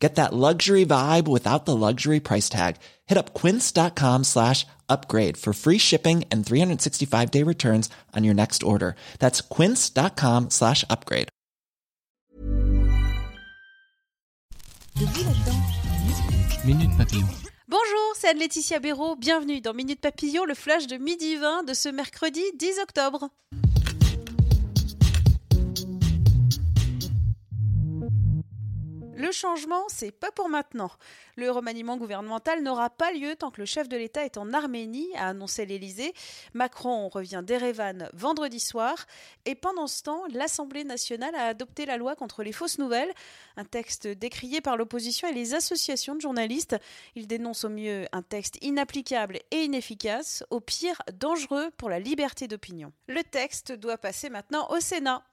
Get that luxury vibe without the luxury price tag. Hit up quince.com/upgrade for free shipping and 365-day returns on your next order. That's quince.com/upgrade. Minute Papillon. Bonjour, c'est Anne-Laetitia Béraud. Bienvenue dans Minute Papillon, le flash de 12h20 de ce mercredi 10 octobre. Le changement, c'est pas pour maintenant. Le remaniement gouvernemental n'aura pas lieu tant que le chef de l'État est en Arménie, a annoncé l'Élysée. Macron revient d'Erevan vendredi soir. Et pendant ce temps, l'Assemblée nationale a adopté la loi contre les fausses nouvelles, un texte décrié par l'opposition et les associations de journalistes. Ils dénoncent au mieux un texte inapplicable et inefficace, au pire dangereux pour la liberté d'opinion. Le texte doit passer maintenant au Sénat.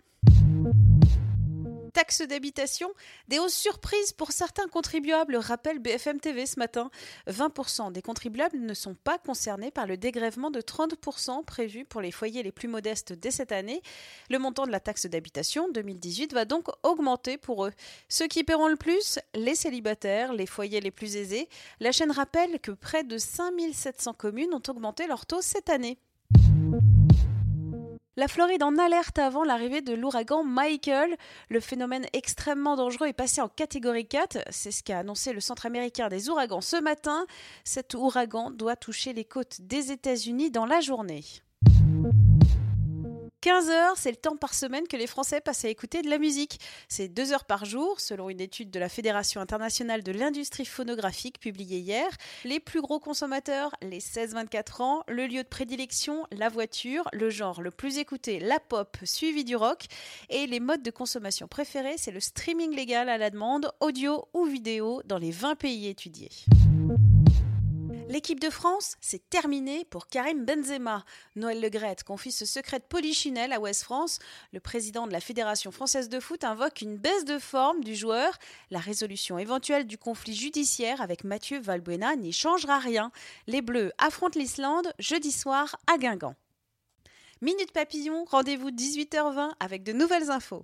Taxe d'habitation, des hausses surprises pour certains contribuables, rappelle BFM TV ce matin. 20% des contribuables ne sont pas concernés par le dégrèvement de 30% prévu pour les foyers les plus modestes dès cette année. Le montant de la taxe d'habitation 2018 va donc augmenter pour eux. Ceux qui paieront le plus, les célibataires, les foyers les plus aisés. La chaîne rappelle que près de 5700 communes ont augmenté leur taux cette année. La Floride en alerte avant l'arrivée de l'ouragan Michael. Le phénomène extrêmement dangereux est passé en catégorie 4. C'est ce qu'a annoncé le Centre américain des ouragans ce matin. Cet ouragan doit toucher les côtes des États-Unis dans la journée. 15 heures, c'est le temps par semaine que les Français passent à écouter de la musique. C'est 2 heures par jour, selon une étude de la Fédération internationale de l'industrie phonographique publiée hier. Les plus gros consommateurs, les 16-24 ans, le lieu de prédilection, la voiture, le genre le plus écouté, la pop, suivi du rock. Et les modes de consommation préférés, c'est le streaming légal à la demande, audio ou vidéo, dans les 20 pays étudiés. L'équipe de France, c'est terminé pour Karim Benzema. Noël Le Graët confie ce secret de polichinelle à Ouest France. Le président de la Fédération française de foot invoque une baisse de forme du joueur. La résolution éventuelle du conflit judiciaire avec Mathieu Valbuena n'y changera rien. Les Bleus affrontent l'Islande jeudi soir à Guingamp. Minute Papillon, rendez-vous 18h20 avec de nouvelles infos.